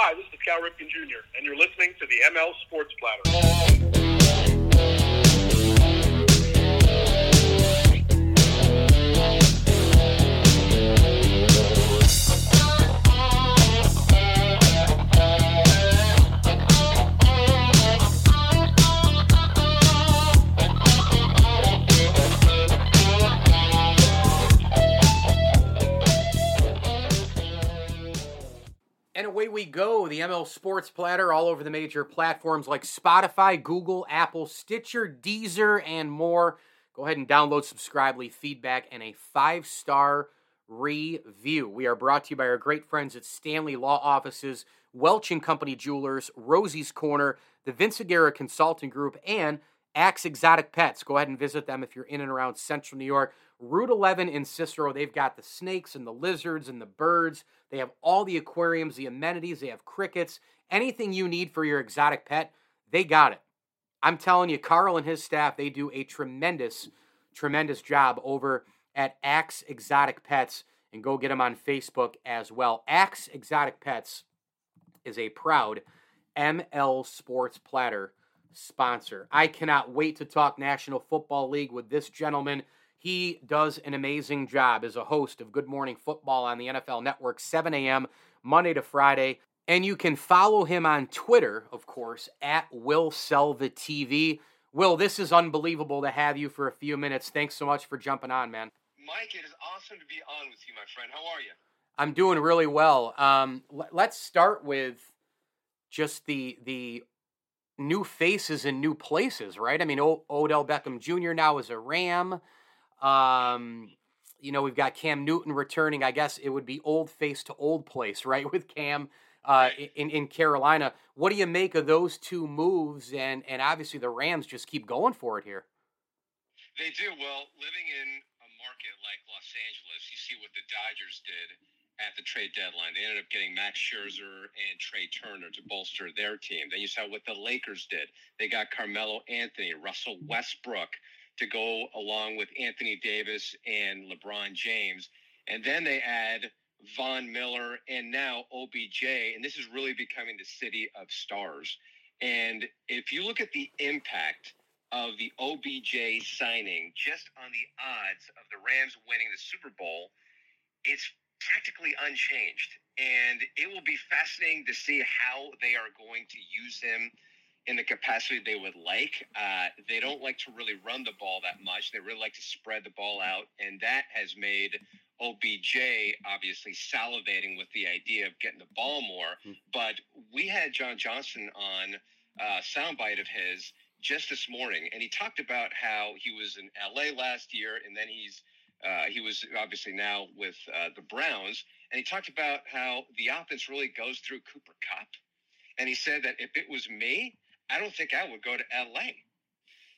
Hi, this is Cal Ripken Jr., and you're listening to the ML Sports Platter. And away we go, the ML Sports Platter, all over the major platforms like Spotify, Google, Apple, Stitcher, Deezer, and more. Go ahead and download, subscribe, leave feedback, and a 5-star review. We are brought to you by our great friends at Stanley Law Offices, Welch & Company Jewelers, Rosie's Corner, the Vince Aguirre Consulting Group, and Axe Exotic Pets. Go ahead and visit them if you're in and around Central New York. Route 11 in Cicero, they've got the snakes and the lizards and the birds. They have all the aquariums, the amenities. They have crickets. Anything you need for your exotic pet, they got it. I'm telling you, Carl and his staff, they do a tremendous, tremendous job over at Axe Exotic Pets. And go get them on Facebook as well. Axe Exotic Pets is a proud ML Sports Platter sponsor. I cannot wait to talk National Football League with this gentleman. He does an amazing job as a host of Good Morning Football on the NFL Network, 7 a.m., Monday to Friday. And you can follow him on Twitter, of course, at Will Selva TV. Will, this is unbelievable to have you for a few minutes. Thanks so much for jumping on, man. Mike, it is awesome to be on with you, my friend. How are you? I'm doing really well. Let's start with just the new faces in new places, right? I mean, Odell Beckham Jr. now is a Ram. We've got Cam Newton returning. I guess it would be old face to old place, right? With Cam in Carolina. What do you make of those two moves? And obviously the Rams just keep going for it here. They do. Well, living in a market like Los Angeles, you see what the Dodgers did at the trade deadline. They ended up getting Max Scherzer and Trey Turner to bolster their team. Then you saw what the Lakers did. They got Carmelo Anthony, Russell Westbrook, to go along with Anthony Davis and LeBron James. And then they add Von Miller and now OBJ. And this is really becoming the city of stars. And if you look at the impact of the OBJ signing just on the odds of the Rams winning the Super Bowl, it's practically unchanged. And it will be fascinating to see how they are going to use him in the capacity they would like. They don't like to really run the ball that much. They really like to spread the ball out, and that has made OBJ obviously salivating with the idea of getting the ball more. But we had John Johnson on a soundbite of his just this morning, and he talked about how he was in LA last year, and then he was obviously now with the Browns, and he talked about how the offense really goes through Cooper Cup, and he said that if it was me, I don't think I would go to LA.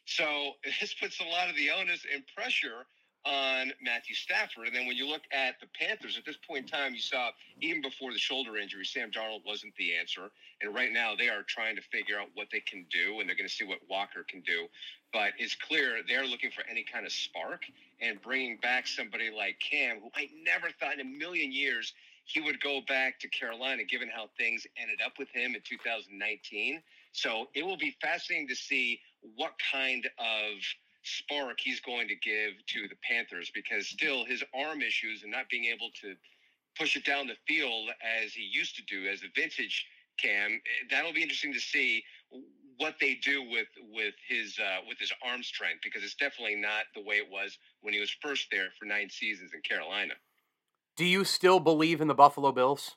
So this puts a lot of the onus and pressure on Matthew Stafford. And then when you look at the Panthers, at this point in time, you saw even before the shoulder injury, Sam Darnold wasn't the answer. And right now they are trying to figure out what they can do, and they're going to see what Walker can do. But it's clear they're looking for any kind of spark, and bringing back somebody like Cam, who I never thought in a million years he would go back to Carolina, given how things ended up with him in 2019. So it will be fascinating to see what kind of spark he's going to give to the Panthers, because still his arm issues and not being able to push it down the field as he used to do as a vintage Cam, that'll be interesting to see what they do with his arm strength, because it's definitely not the way it was when he was first there for 9 seasons in Carolina. Do you still believe in the Buffalo Bills?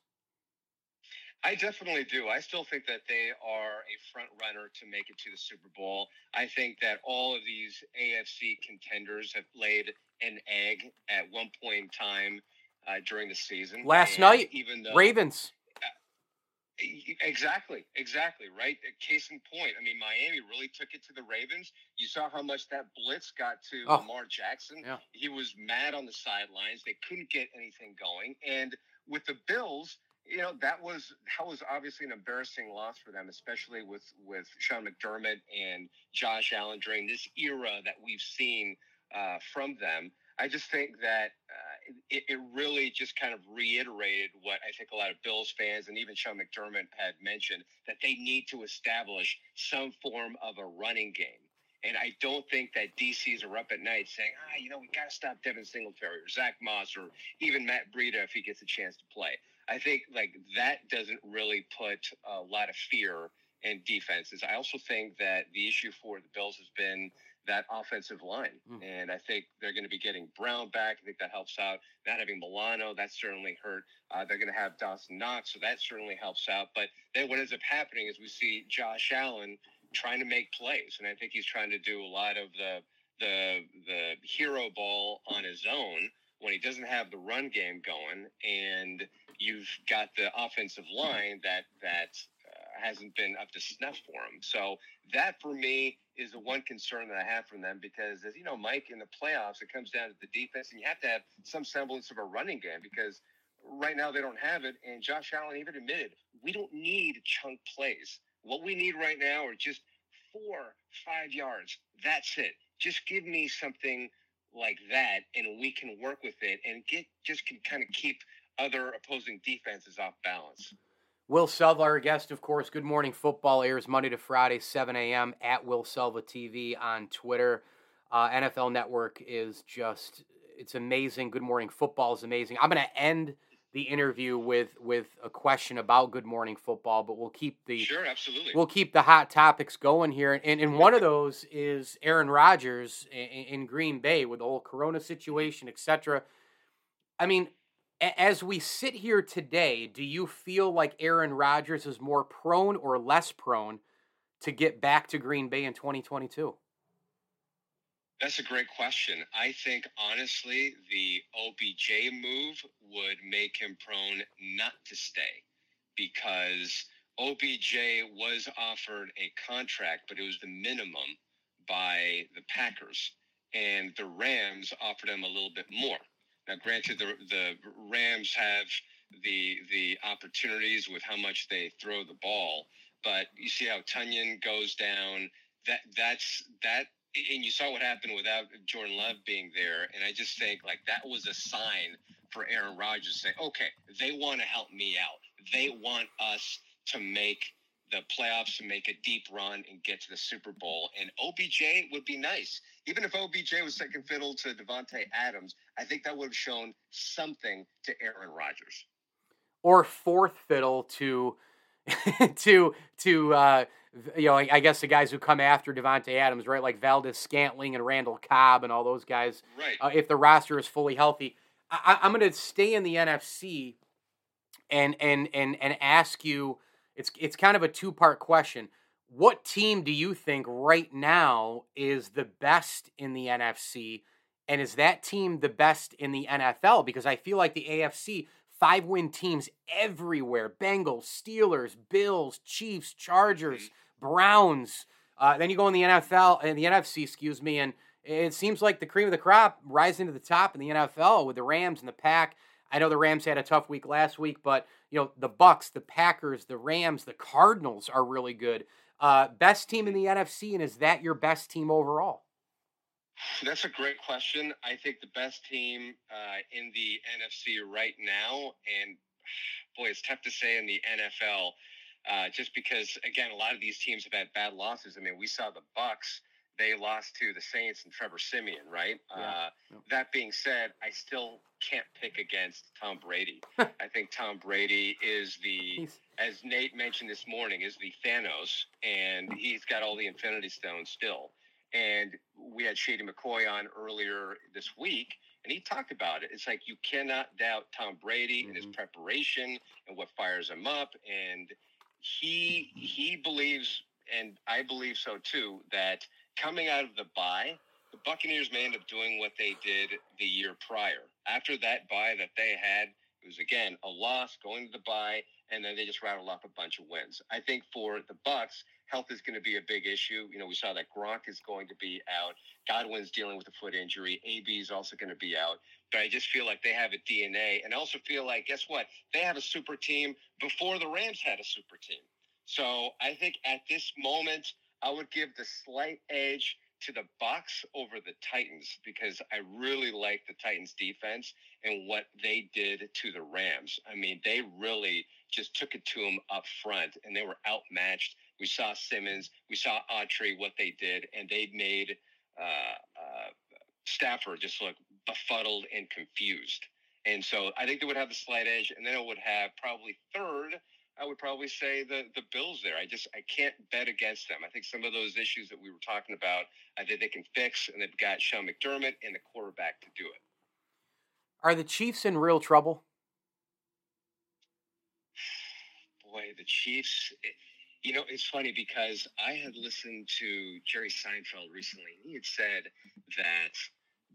I definitely do. I still think that they are a front runner to make it to the Super Bowl. I think that all of these AFC contenders have laid an egg at one point in time during the season. Last night, even though, Ravens. Exactly, right? Case in point. I mean, Miami really took it to the Ravens. You saw how much that blitz got to Lamar Jackson. Yeah. He was mad on the sidelines. They couldn't get anything going. And with the Bills, you know, that was obviously an embarrassing loss for them, especially with Sean McDermott and Josh Allen during this era that we've seen from them. I just think that it really just kind of reiterated what I think a lot of Bills fans and even Sean McDermott had mentioned, that they need to establish some form of a running game. And I don't think that DCs are up at night saying, we got to stop Devin Singletary or Zach Moss or even Matt Breida if he gets a chance to play. I think that doesn't really put a lot of fear in defenses. I also think that the issue for the Bills has been that offensive line. And I think they're going to be getting Brown back. I think that helps out. Not having Milano, that certainly hurt. They're going to have Dawson Knox, so that certainly helps out. But then what ends up happening is we see Josh Allen trying to make plays. And I think he's trying to do a lot of the hero ball on his own when he doesn't have the run game going. And you've got the offensive line that hasn't been up to snuff for him. So that, for me, is the one concern that I have from them, because, as you know, Mike, in the playoffs, it comes down to the defense, and you have to have some semblance of a running game, because right now they don't have it. And Josh Allen even admitted, we don't need chunk plays. What we need right now are just 4, 5 yards. That's it. Just give me something like that, and we can work with it and can kind of keep other opposing defenses off balance. Will Selva, our guest, of course. Good Morning Football airs Monday to Friday, 7 a.m. at Will Selva TV on Twitter. NFL Network is just, it's amazing. Good Morning Football is amazing. I'm going to end the interview with a question about Good Morning Football, but we'll keep the hot topics going here. And one of those is Aaron Rodgers in Green Bay with the whole Corona situation, etc. I mean, as we sit here today, do you feel like Aaron Rodgers is more prone or less prone to get back to Green Bay in 2022? That's a great question. I think, honestly, the OBJ move would make him prone not to stay, because OBJ was offered a contract, but it was the minimum by the Packers, and the Rams offered him a little bit more. Now, granted, the Rams have the opportunities with how much they throw the ball, but you see how Tunyon goes down. That's that, and you saw what happened without Jordan Love being there. And I just think that was a sign for Aaron Rodgers saying, okay, they want to help me out. They want us to make the playoffs and make a deep run and get to the Super Bowl. And OBJ would be nice. Even if OBJ was second fiddle to Davante Adams, I think that would have shown something to Aaron Rodgers. Or fourth fiddle to I guess the guys who come after Davante Adams, right? Like Valdez Scantling and Randall Cobb and all those guys. Right. If the roster is fully healthy. I'm going to stay in the NFC and ask you, it's kind of a two-part question. What team do you think right now is the best in the NFC, and is that team the best in the NFL? Because I feel like the AFC, 5-win teams everywhere: Bengals, Steelers, Bills, Chiefs, Chargers, Browns. Then you go in the NFL and the NFC, and It seems like the cream of the crop rising to the top in the NFL with the Rams and the Pack. I know the Rams had a tough week last week, but you know the Bucks, the Packers, the Rams, the Cardinals are really good. Best team in the NFC, and is that your best team overall? That's a great question. I think the best team in the NFC right now, and boy, it's tough to say in the NFL, just because, again, a lot of these teams have had bad losses. I mean, we saw the Bucks. They lost to the Saints and Trevor Siemian, right? Yeah. That being said, I still can't pick against Tom Brady. I think Tom Brady is the, as Nate mentioned this morning, is the Thanos, and he's got all the Infinity Stones still. And we had Shady McCoy on earlier this week, and he talked about it. It's like you cannot doubt Tom Brady and his preparation and what fires him up. And he believes, and I believe so too, that coming out of the bye, the Buccaneers may end up doing what they did the year prior. After that bye that they had, it was, again, a loss going to the bye, and then they just rattled off a bunch of wins. I think for the Bucs, health is going to be a big issue. You know, we saw that Gronk is going to be out. Godwin's dealing with a foot injury. AB is also going to be out. But I just feel like they have a DNA. And I also feel like, guess what? They have a super team before the Rams had a super team. So I think at this moment, I would give the slight edge to the Bucs over the Titans because I really like the Titans defense and what they did to the Rams. I mean, they really just took it to them up front, and they were outmatched. We saw Simmons, we saw Autry, what they did, and they made Stafford just look befuddled and confused. And so I think they would have the slight edge, and then it would have probably third – I would probably say the Bills there. I can't bet against them. I think some of those issues that we were talking about, I think they can fix, and they've got Sean McDermott and the quarterback to do it. Are the Chiefs in real trouble? Boy, the Chiefs, you know, it's funny because I had listened to Jerry Seinfeld recently, and he had said that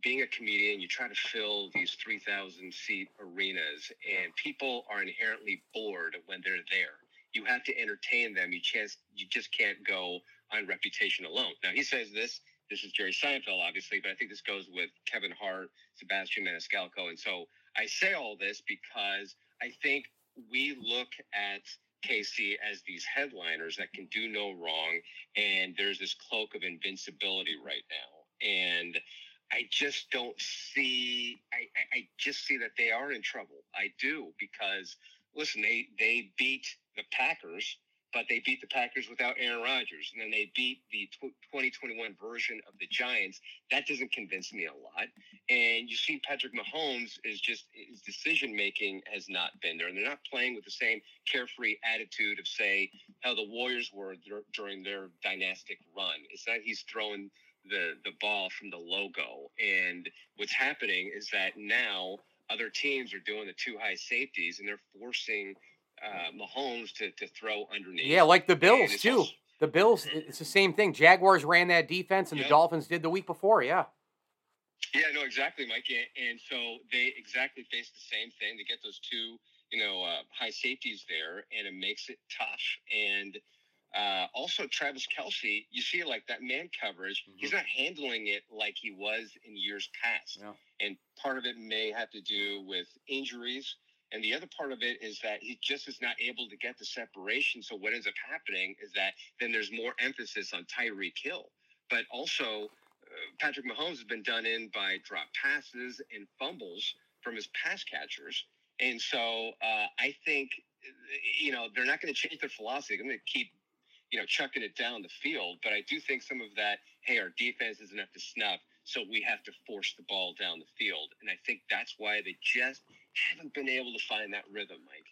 being a comedian, you try to fill these 3,000-seat arenas, and people are inherently bored when they're there. You have to entertain them. You just can't go on reputation alone. Now, he says this. This is Jerry Seinfeld, obviously, but I think this goes with Kevin Hart, Sebastian Maniscalco. And so I say all this because I think we look at KC as these headliners that can do no wrong, and there's this cloak of invincibility right now. And I just don't see – I just see that they are in trouble. I do because, listen, they beat the Packers, but they beat the Packers without Aaron Rodgers, and then they beat the 2021 version of the Giants. That doesn't convince me a lot. And you see Patrick Mahomes is just – his decision-making has not been there, and they're not playing with the same carefree attitude of, say, how the Warriors were during their dynastic run. It's not he's throwing – the ball from the logo. And what's happening is that now other teams are doing the two high safeties, and they're forcing Mahomes to throw underneath. Yeah, like the Bills, too. The Bills, it's the same thing. Jaguars ran that defense, and the Dolphins did the week before, Yeah, no, exactly, Mike. And so they exactly face the same thing. They get those two, high safeties there, and it makes it tough. And also, Travis Kelce, you see like that man coverage, he's not handling it like he was in years past. Yeah. And part of it may have to do with injuries. And the other part of it is that he just is not able to get the separation. So what ends up happening is that then there's more emphasis on Tyreek Hill. But also, Patrick Mahomes has been done in by drop passes and fumbles from his pass catchers. And so I think, they're not going to change their philosophy. They're going to keep chucking it down the field. But I do think some of that, hey, our defense isn't up to snuff, so we have to force the ball down the field. And I think that's why they just haven't been able to find that rhythm, Mike.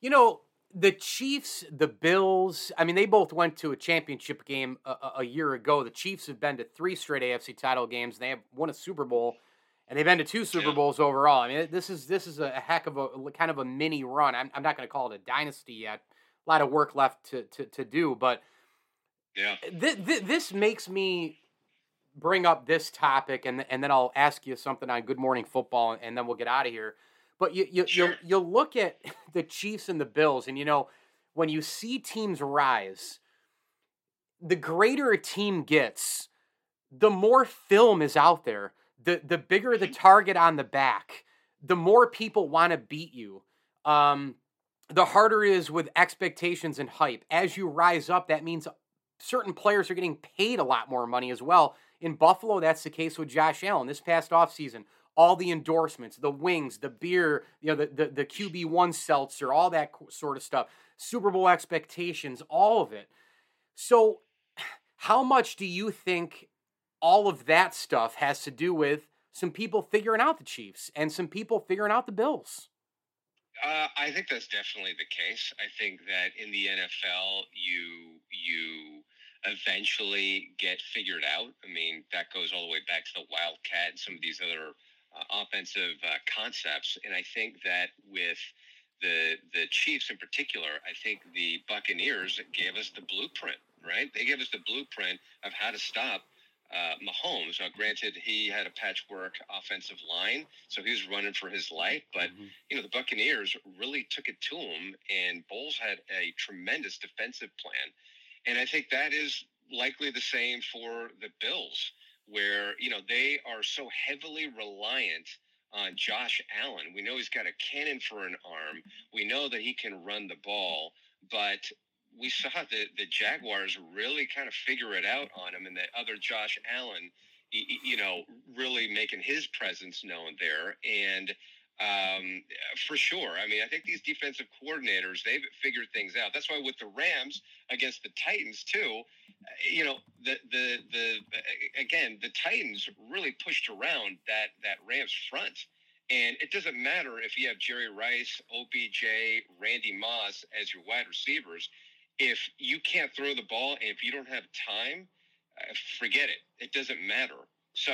You know, the Chiefs, the Bills, I mean, they both went to a championship game a year ago. The Chiefs have been to 3 straight AFC title games, and they have won a Super Bowl, and they've been to 2 Super Bowls overall. I mean, this is a heck of a kind of a mini run. I'm not going to call it a dynasty yet. A lot of work left to do, but this makes me bring up this topic, and then I'll ask you something on Good Morning Football, and then we'll get out of here. But you look at the Chiefs and the Bills, and when you see teams rise, the greater a team gets, the more film is out there, the bigger the target on the back, the more people want to beat you. The harder it is with expectations and hype. As you rise up, that means certain players are getting paid a lot more money as well. In Buffalo, that's the case with Josh Allen. This past offseason, all the endorsements, the wings, the beer, you know, the QB1 seltzer, all that sort of stuff, Super Bowl expectations, all of it. So how much do you think all of that stuff has to do with some people figuring out the Chiefs and some people figuring out the Bills? I think that's definitely the case. I think that in the NFL, you eventually get figured out. I mean, that goes all the way back to the Wildcat and some of these other offensive concepts. And I think that with the Chiefs in particular, I think the Buccaneers gave us the blueprint, right? They gave us the blueprint of how to stop Mahomes. Now, granted, he had a patchwork offensive line, so he was running for his life. But, you know, the Buccaneers really took it to him, and Bowles had a tremendous defensive plan. And I think that is likely the same for the Bills, where, you know, they are so heavily reliant on Josh Allen. We know he's got a cannon for an arm. We know that he can run the ball, but we saw the Jaguars really kind of figure it out on him, and the other Josh Allen, you know, really making his presence known there. And for sure, I mean, I think these defensive coordinators, they've figured things out. That's why with the Rams against the Titans too, you know, again, the Titans really pushed around that Rams front. And it doesn't matter if you have Jerry Rice, OBJ, Randy Moss as your wide receivers. If you can't throw the ball and if you don't have time, forget it. It doesn't matter. So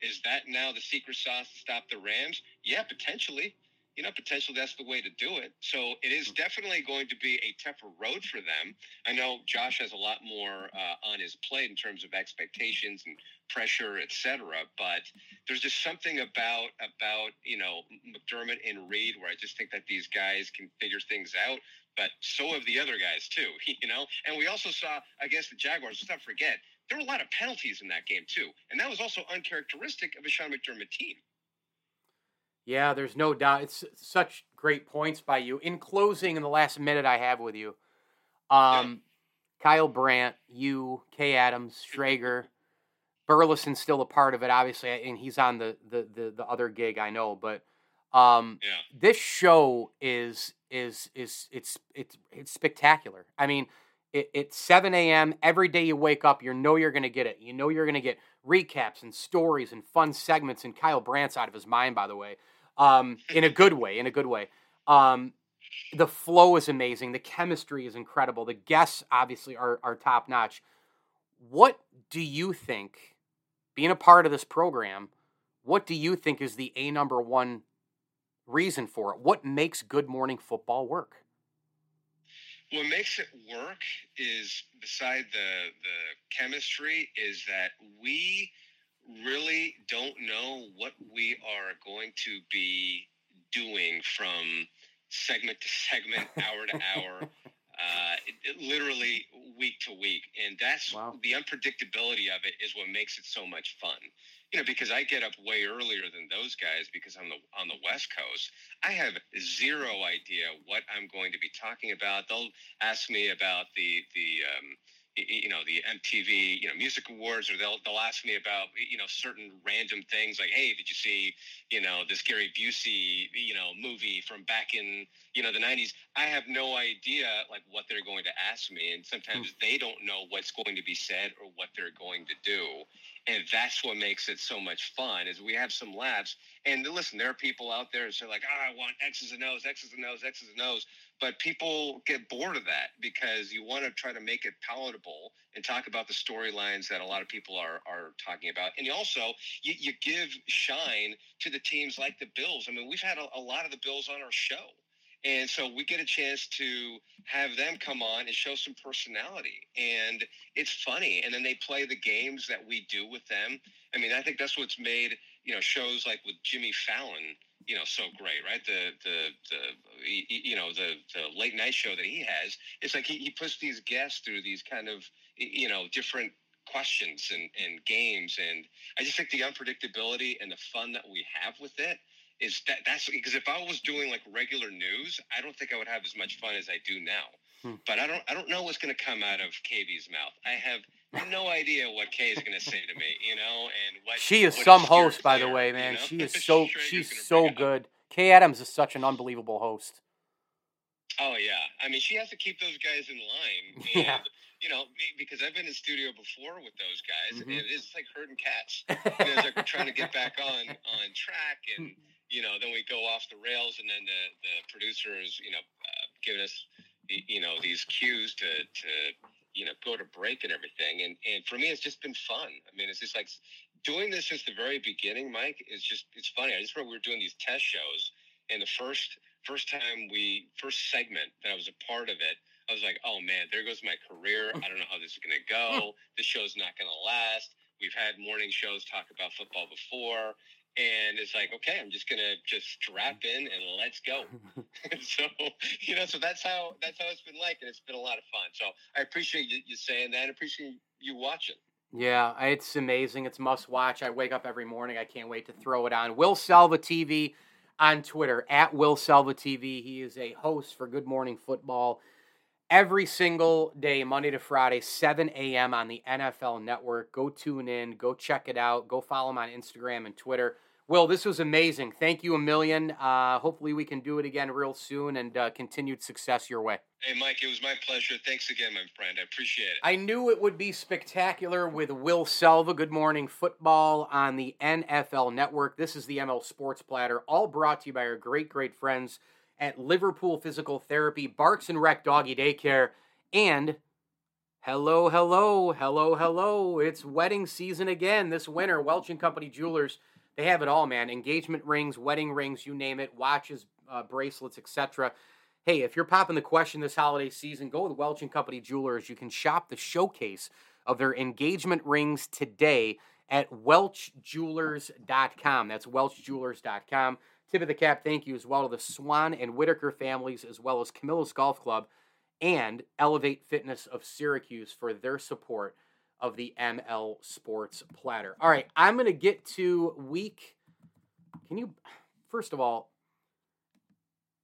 is that now the secret sauce to stop the Rams? Yeah, potentially. You know, potentially that's the way to do it. So it is definitely going to be a tougher road for them. I know Josh has a lot more on his plate in terms of expectations and pressure, et cetera. But there's just something about you know, McDermott and Reed where I just think that these guys can figure things out. But so have the other guys too, you know. And we also saw against the Jaguars, let's not forget, there were a lot of penalties in that game too. And that was also uncharacteristic of a Sean McDermott team. Yeah, there's no doubt. It's such great points by you. In closing, in the last minute I have with you, Kyle Brandt, you, Kay Adams, Schrager, Burleson's still a part of it, obviously, and he's on the other gig, I know. But this show is spectacular. I mean, it's 7 a.m. Every day you wake up, you know you're going to get it. You know you're going to get recaps and stories and fun segments, and Kyle Brandt's out of his mind, by the way. In a good way. The flow is amazing. The chemistry is incredible. The guests, obviously, are top-notch. What do you think, being a part of this program, what do you think is the number one reason for it? What makes Good Morning Football work? What makes it work is, beside the chemistry, is that we really don't know what we are going to be doing from segment to segment, hour to hour, literally week to week. And that's the unpredictability of it is what makes it so much fun. You know, because I get up way earlier than those guys because I'm on the West Coast. I have zero idea what I'm going to be talking about. They'll ask me about the MTV, you know, music awards, or they'll ask me about, you know, certain random things like, hey, did you see, you know, this Gary Busey, you know, movie from back in, you know, the 90s? I have no idea like what they're going to ask me. And sometimes they don't know what's going to be said or what they're going to do. And that's what makes it so much fun is we have some laughs. And listen, there are people out there who say like, oh, I want X's and O's. But people get bored of that because you want to try to make it palatable and talk about the storylines that a lot of people are talking about. And you also give shine to the teams like the Bills. I mean, we've had a lot of the Bills on our show. And so we get a chance to have them come on and show some personality. And it's funny. And then they play the games that we do with them. I mean, I think that's what's made, you know, shows like with Jimmy Fallon, you know, so great, right? The late night show that he has, it's like he puts these guests through these kind of, you know, different questions and games. And I just think the unpredictability and the fun that we have with it is that's because if I was doing like regular news, I don't think I would have as much fun as I do now. But I don't know what's going to come out of KB's mouth. I have no idea what Kay is going to say to me, you know, and what she is. What some host, by the way, man. You know? She is so she's so good. Kay Adams is such an unbelievable host. Oh yeah, I mean, she has to keep those guys in line, and you know, because I've been in studio before with those guys, and it's like herding cats. It's like we're trying to get back on track, and you know, then we go off the rails, and then the producer is, you know, giving us, you know, these cues to you know, go to break and everything. And for me, it's just been fun. I mean, it's just like doing this since the very beginning, Mike, is just, it's funny. I just remember we were doing these test shows, and the first segment that I was a part of it, I was like, oh man, there goes my career. I don't know how this is going to go. This show's not going to last. We've had morning shows talk about football before. And it's like, okay, I'm just going to just strap in and let's go. So, you know, so that's how it's been like, and it's been a lot of fun. So I appreciate you saying that. I appreciate you watching. Yeah, it's amazing. It's must watch. I wake up every morning. I can't wait to throw it on. Will Selva TV on Twitter, at Will Selva TV. He is a host for Good Morning Football every single day, Monday to Friday, 7 a.m. on the NFL Network. Go tune in. Go check it out. Go follow him on Instagram and Twitter. Will, this was amazing. Thank you a million. Hopefully we can do it again real soon, and continued success your way. Hey, Mike, it was my pleasure. Thanks again, my friend. I appreciate it. I knew it would be spectacular with Will Selva. Good Morning Football on the NFL Network. This is the ML Sports Platter, all brought to you by our great, great friends at Liverpool Physical Therapy, Barks and Rec Doggy Daycare, and hello. It's wedding season again this winter. Welch & Company Jewelers. They have it all, man. Engagement rings, wedding rings, you name it, watches, bracelets, etc. Hey, if you're popping the question this holiday season, go with Welch & Company Jewelers. You can shop the showcase of their engagement rings today at welchjewelers.com. That's welchjewelers.com. Tip of the cap, thank you as well to the Swan and Whitaker families, as well as Camilla's Golf Club and Elevate Fitness of Syracuse for their support of the ML Sports Platter. All right, I'm going to get to week... Can you... First of all,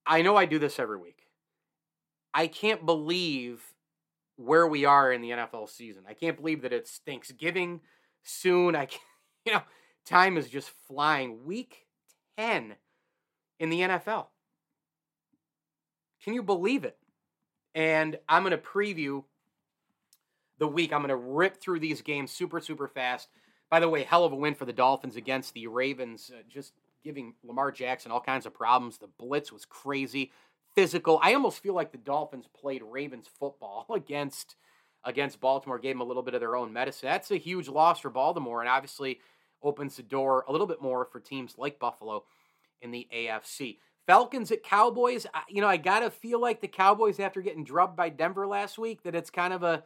I know I do this every week. I can't believe where we are in the NFL season. I can't believe that it's Thanksgiving soon. I can't, you know, time is just flying. Week 10 in the NFL. Can you believe it? And I'm going to preview the week. I'm going to rip through these games super, super fast. By the way, hell of a win for the Dolphins against the Ravens, just giving Lamar Jackson all kinds of problems. The blitz was crazy, physical. I almost feel like the Dolphins played Ravens football against Baltimore, gave them a little bit of their own medicine. That's a huge loss for Baltimore, and obviously opens the door a little bit more for teams like Buffalo in the AFC. Falcons at Cowboys. You know, I got to feel like the Cowboys, after getting drubbed by Denver last week, that it's kind of a,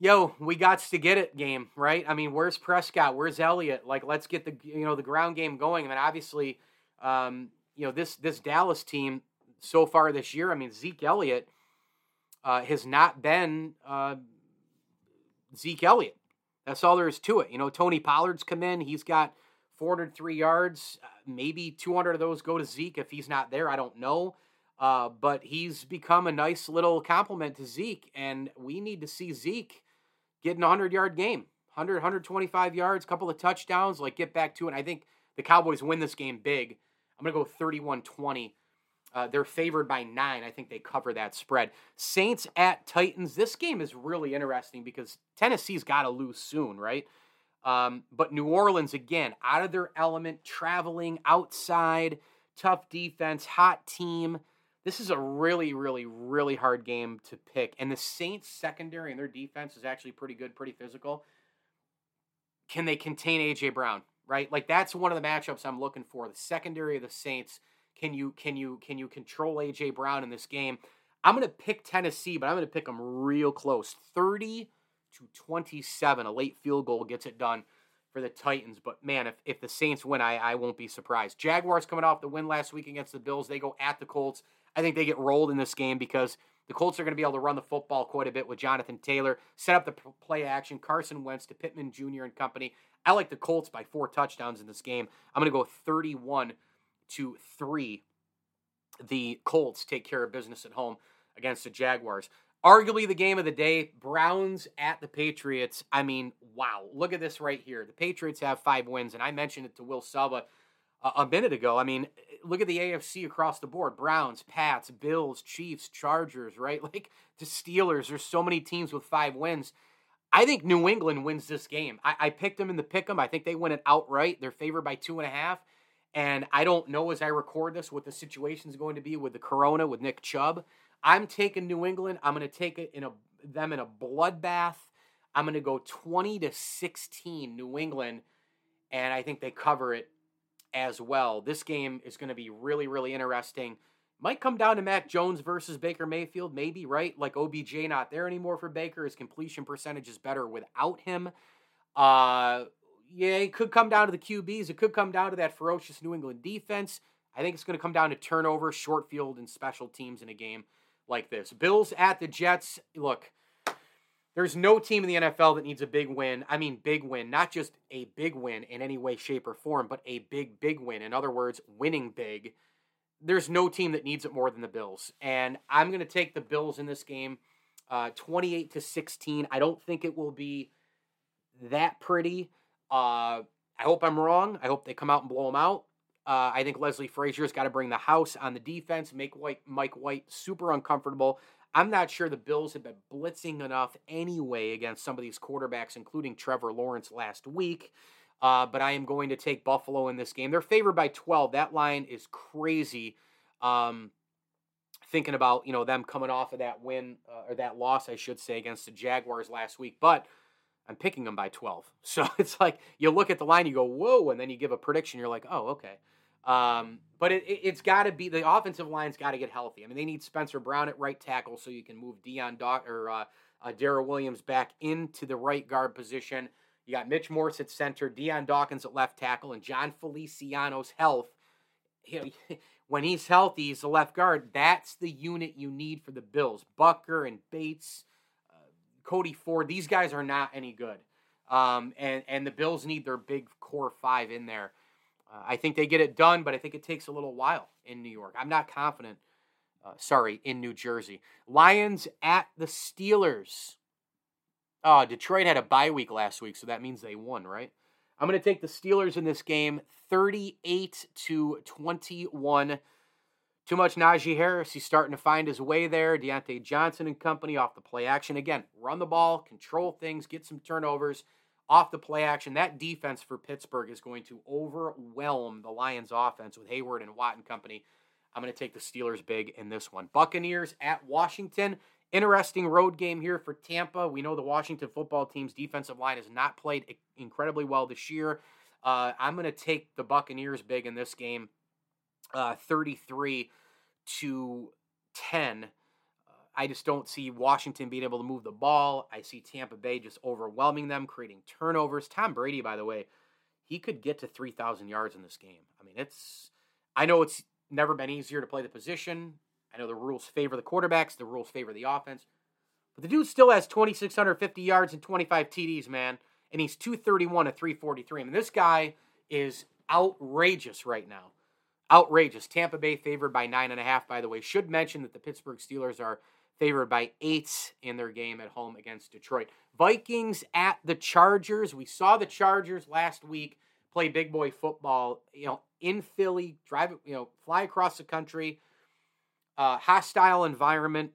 yo, we got to get it game, right? I mean, where's Prescott? Where's Elliott? Like, let's get the ground game going. I mean, obviously, you know, this Dallas team so far this year, I mean, Zeke Elliott has not been Zeke Elliott. That's all there is to it. You know, Tony Pollard's come in. He's got 403 yards. Maybe 200 of those go to Zeke if he's not there. I don't know. But he's become a nice little compliment to Zeke, and we need to see Zeke getting a 100-yard game, 100, 125 yards, a couple of touchdowns, like get back to it. I think the Cowboys win this game big. I'm going to go 31-20. They're favored by 9. I think they cover that spread. Saints at Titans. This game is really interesting because Tennessee's got to lose soon, right? But New Orleans, again, out of their element, traveling outside, tough defense, hot team. This is a really, really, really hard game to pick. And the Saints' secondary and their defense is actually pretty good, pretty physical. Can they contain A.J. Brown, right? Like, that's one of the matchups I'm looking for. The secondary of the Saints, can you control A.J. Brown in this game? I'm going to pick Tennessee, but I'm going to pick them real close. 30-27, a late field goal gets it done for the Titans. But, man, if the Saints win, I won't be surprised. Jaguars coming off the win last week against the Bills. They go at the Colts. I think they get rolled in this game because The Colts are going to be able to run the football quite a bit with Jonathan Taylor, set up the play action, Carson Wentz to Pittman Jr. and company. I like the Colts by 4 touchdowns in this game. I'm going to go 31-3. The Colts take care of business at home against the Jaguars. Arguably the game of the day, Browns at the Patriots. I mean, wow. Look at this right here. The Patriots have 5 wins, and I mentioned it to Will Selva a minute ago. I mean, look at the AFC across the board. Browns, Pats, Bills, Chiefs, Chargers, right? Like the Steelers. There's so many teams with 5 wins. I think New England wins this game. I picked them in the pick'em. I think they win it outright. They're favored by 2.5. And I don't know as I record this what the situation is going to be with the corona, with Nick Chubb. I'm taking New England. I'm going to take it them in a bloodbath. I'm going to go 20-16 New England, and I think they cover it as well. This game is going to be really, really interesting. Might come down to Mac Jones versus Baker Mayfield, maybe, right? Like OBJ not there anymore for Baker. His completion percentage is better without him. Yeah, it could come down to the QBs. It could come down to that ferocious New England defense. I think it's going to come down to turnover, short field, and special teams in a game like this. Bills at the Jets. Look, there's no team in the NFL that needs a big win. I mean, big win, not just a big win in any way, shape, or form, but a big, big win. In other words, winning big. There's no team that needs it more than the Bills. And I'm going to take the Bills in this game, 28-16. I don't think it will be that pretty. I hope I'm wrong. I hope they come out and blow them out. I think Leslie Frazier's got to bring the house on the defense, make Mike White super uncomfortable. I'm not sure the Bills have been blitzing enough anyway against some of these quarterbacks, including Trevor Lawrence last week. But I am going to take Buffalo in this game. They're favored by 12. That line is crazy. Thinking about, them coming off of that win or that loss, I should say, against the Jaguars last week. But I'm picking them by 12. So it's like you look at the line, you go, whoa, and then you give a prediction. You're like, oh, okay. But it's got to be, the offensive line's got to get healthy. I mean, they need Spencer Brown at right tackle so you can move Darrell Williams back into the right guard position. You got Mitch Morse at center, Deion Dawkins at left tackle, and John Feliciano's health. When he's healthy, he's the left guard. That's the unit you need for the Bills. Bucker and Bates, Cody Ford, these guys are not any good. And the Bills need their big core 5 in there. I think they get it done, but I think it takes a little while in New York. I'm not confident, in New Jersey. Lions at the Steelers. Oh, Detroit had a bye week last week, so that means they won, right? I'm going to take the Steelers in this game, 38-21. Too much Najee Harris. He's starting to find his way there. Deontay Johnson and company off the play action. Again, run the ball, control things, get some turnovers off the play action. That defense for Pittsburgh is going to overwhelm the Lions offense with Hayward and Watt and company. I'm going to take the Steelers big in this one. Buccaneers at Washington. Interesting road game here for Tampa. We know the Washington football team's defensive line has not played incredibly well this year. I'm going to take the Buccaneers big in this game, 33-10. I just don't see Washington being able to move the ball. I see Tampa Bay just overwhelming them, creating turnovers. Tom Brady, by the way, he could get to 3,000 yards in this game. I mean, I know it's never been easier to play the position. I know the rules favor the quarterbacks. The rules favor the offense. But the dude still has 2,650 yards and 25 TDs, man. And he's 231 at 343. I mean, this guy is outrageous right now. Outrageous. Tampa Bay favored by 9.5, by the way. Should mention that the Pittsburgh Steelers are favored by 8 in their game at home against Detroit. Vikings at the Chargers. We saw the Chargers last week play big boy football, in Philly, drive, fly across the country. Hostile environment.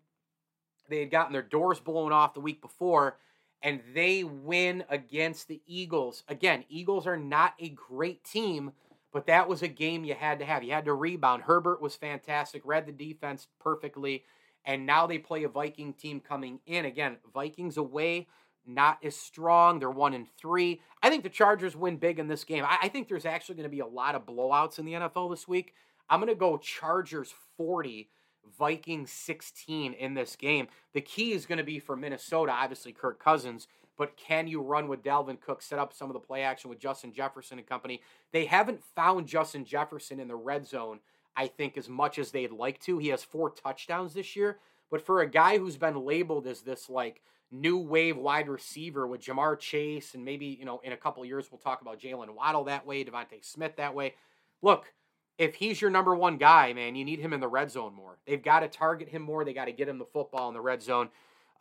They had gotten their doors blown off the week before, and they win against the Eagles. Again, Eagles are not a great team, but that was a game you had to have. You had to rebound. Herbert was fantastic, read the defense perfectly, and now they play a Viking team coming in. Again, Vikings away, not as strong. They're 1-3. I think the Chargers win big in this game. I think there's actually going to be a lot of blowouts in the NFL this week. I'm going to go Chargers 40. Vikings 16 in this game. The key is going to be for Minnesota, obviously Kirk Cousins, but can you run with Dalvin Cook, set up some of the play action with Justin Jefferson and company? They haven't found Justin Jefferson in the red zone, I think, as much as they'd like to. He has 4 touchdowns this year, But for a guy who's been labeled as this like new wave wide receiver with Jamar Chase, and maybe, you know, in a couple of years we'll talk about Jalen Waddle that way, Devontae Smith that way. Look, if he's your number one guy, man, you need him in the red zone more. They've got to target him more. They got to get him the football in the red zone.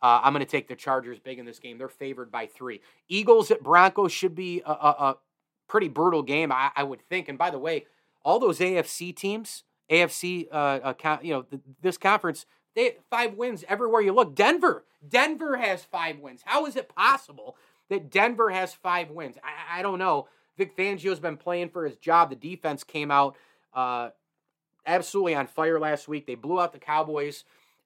I'm going to take the Chargers big in this game. They're favored by 3. Eagles at Broncos should be a pretty brutal game, I would think. And by the way, all those AFC teams, this conference, they have 5 wins everywhere you look. Denver has 5 wins. How is it possible that Denver has 5 wins? I don't know. Vic Fangio's been playing for his job. The defense came out absolutely on fire last week. They blew out the Cowboys.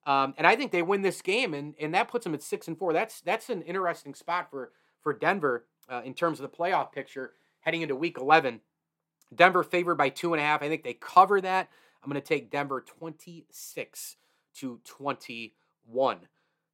And I think they win this game, and that puts them at 6-4. That's an interesting spot for Denver in terms of the playoff picture heading into Week 11. Denver favored by 2.5. I think they cover that. I'm going to take Denver 26-21.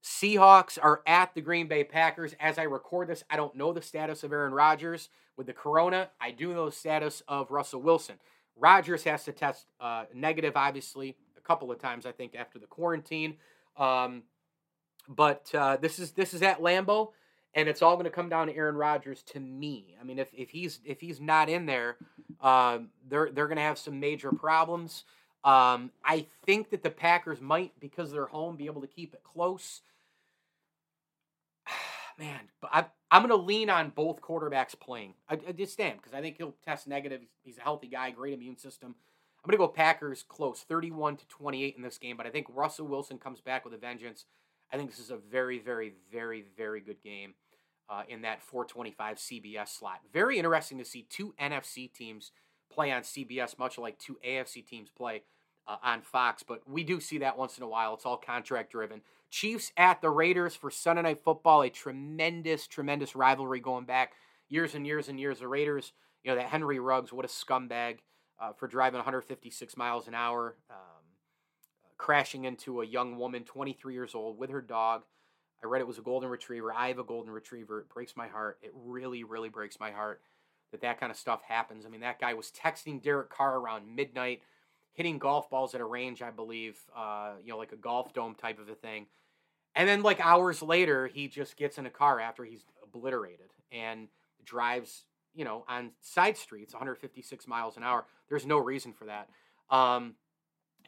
Seahawks are at the Green Bay Packers. As I record this, I don't know the status of Aaron Rodgers with the corona. I do know the status of Russell Wilson. Rodgers has to test negative, obviously, a couple of times, I think, after the quarantine. But this is at Lambeau, and it's all going to come down to Aaron Rodgers to me. I mean, if he's not in there, they're going to have some major problems. I think that the Packers might, because they're home, be able to keep it close. Man, but I'm going to lean on both quarterbacks playing. I just am, because I think he'll test negative. He's a healthy guy, great immune system. I'm going to go Packers close, 31-28 in this game, but I think Russell Wilson comes back with a vengeance. I think this is a very, very, very, very good game in that 425 CBS slot. Very interesting to see 2 NFC teams play on CBS, much like 2 AFC teams play on Fox, but we do see that once in a while. It's all contract-driven. Chiefs at the Raiders for Sunday Night Football, a tremendous, tremendous rivalry going back years and years and years. The Raiders, you know, that Henry Ruggs, what a scumbag for driving 156 miles an hour, crashing into a young woman, 23 years old, with her dog. I read it was a golden retriever. I have a golden retriever. It breaks my heart. It really, really breaks my heart that kind of stuff happens. I mean, that guy was texting Derek Carr around midnight, hitting golf balls at a range, I believe, like a golf dome type of a thing. And then, like, hours later, he just gets in a car after he's obliterated and drives, you know, on side streets 156 miles an hour. There's no reason for that.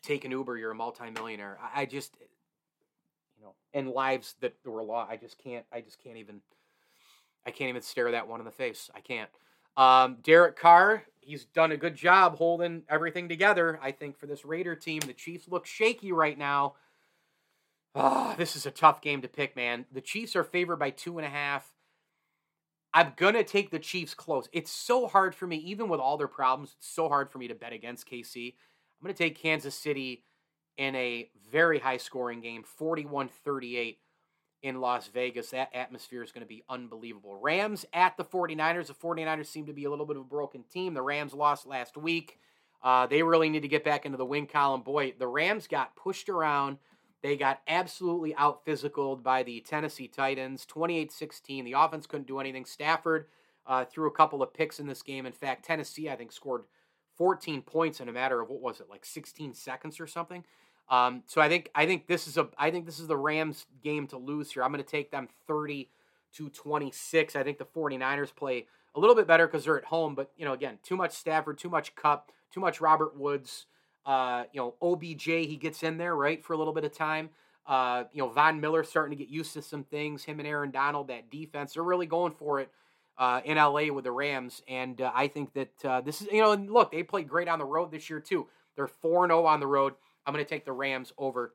Take an Uber, you're a multimillionaire. I just, you know, and lives that were lost, I can't even stare that one in the face. I can't. Derek Carr, he's done a good job holding everything together, I think, for this Raider team. The Chiefs look shaky right now. This is a tough game to pick, man. The Chiefs are favored by 2.5. I'm going to take the Chiefs close. It's so hard for me, even with all their problems, it's so hard for me to bet against KC. I'm going to take Kansas City in a very high-scoring game, 41-38. In Las Vegas. That atmosphere is going to be unbelievable. Rams at the 49ers. The 49ers seem to be a little bit of a broken team. The Rams lost last week. They really need to get back into the win column. Boy, the Rams got pushed around. They got absolutely out-physicaled by the Tennessee Titans, 28-16. The offense couldn't do anything. Stafford threw a couple of picks in this game. In fact, Tennessee, I think, scored 14 points in a matter of, 16 seconds or something. So I think this is the Rams game to lose here. I'm going to take them 30-26. I think the 49ers play a little bit better because they're at home, but, you know, again, too much Stafford, too much Cup, too much Robert Woods, OBJ, he gets in there, right, for a little bit of time. Von Miller starting to get used to some things. Him and Aaron Donald, that defense, they're really going for it in LA with the Rams, and I think that this is, you know, and look, they played great on the road this year too. They're 4-0 on the road. I'm going to take the Rams over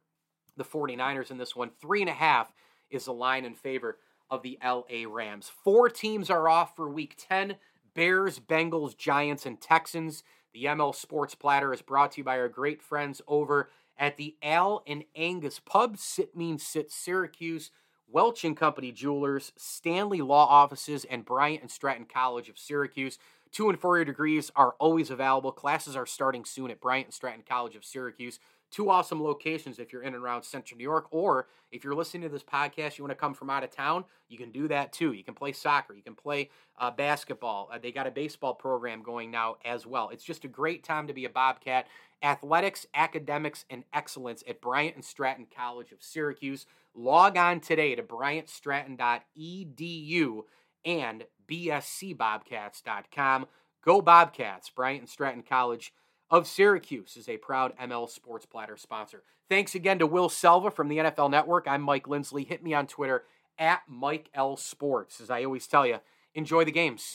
the 49ers in this one. 3.5 is the line in favor of the LA Rams. 4 teams are off for Week 10. Bears, Bengals, Giants, and Texans. The ML Sports Platter is brought to you by our great friends over at the Al and Angus Pub, Sit Means Sit, Syracuse, Welch & Company Jewelers, Stanley Law Offices, and Bryant and Stratton College of Syracuse. 2- and 4-year degrees are always available. Classes are starting soon at Bryant and Stratton College of Syracuse. Two awesome locations if you're in and around Central New York, or if you're listening to this podcast, you want to come from out of town, you can do that too. You can play soccer. You can play basketball. They got a baseball program going now as well. It's just a great time to be a Bobcat. Athletics, academics, and excellence at Bryant and Stratton College of Syracuse. Log on today to bryantstratton.edu and bscbobcats.com. Go Bobcats. Bryant and Stratton College of Syracuse is a proud ML Sports Platter sponsor. Thanks again to Will Selva from the NFL Network. I'm Mike Lindsley. Hit me on Twitter at Mike L Sports. As I always tell you, enjoy the games.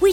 We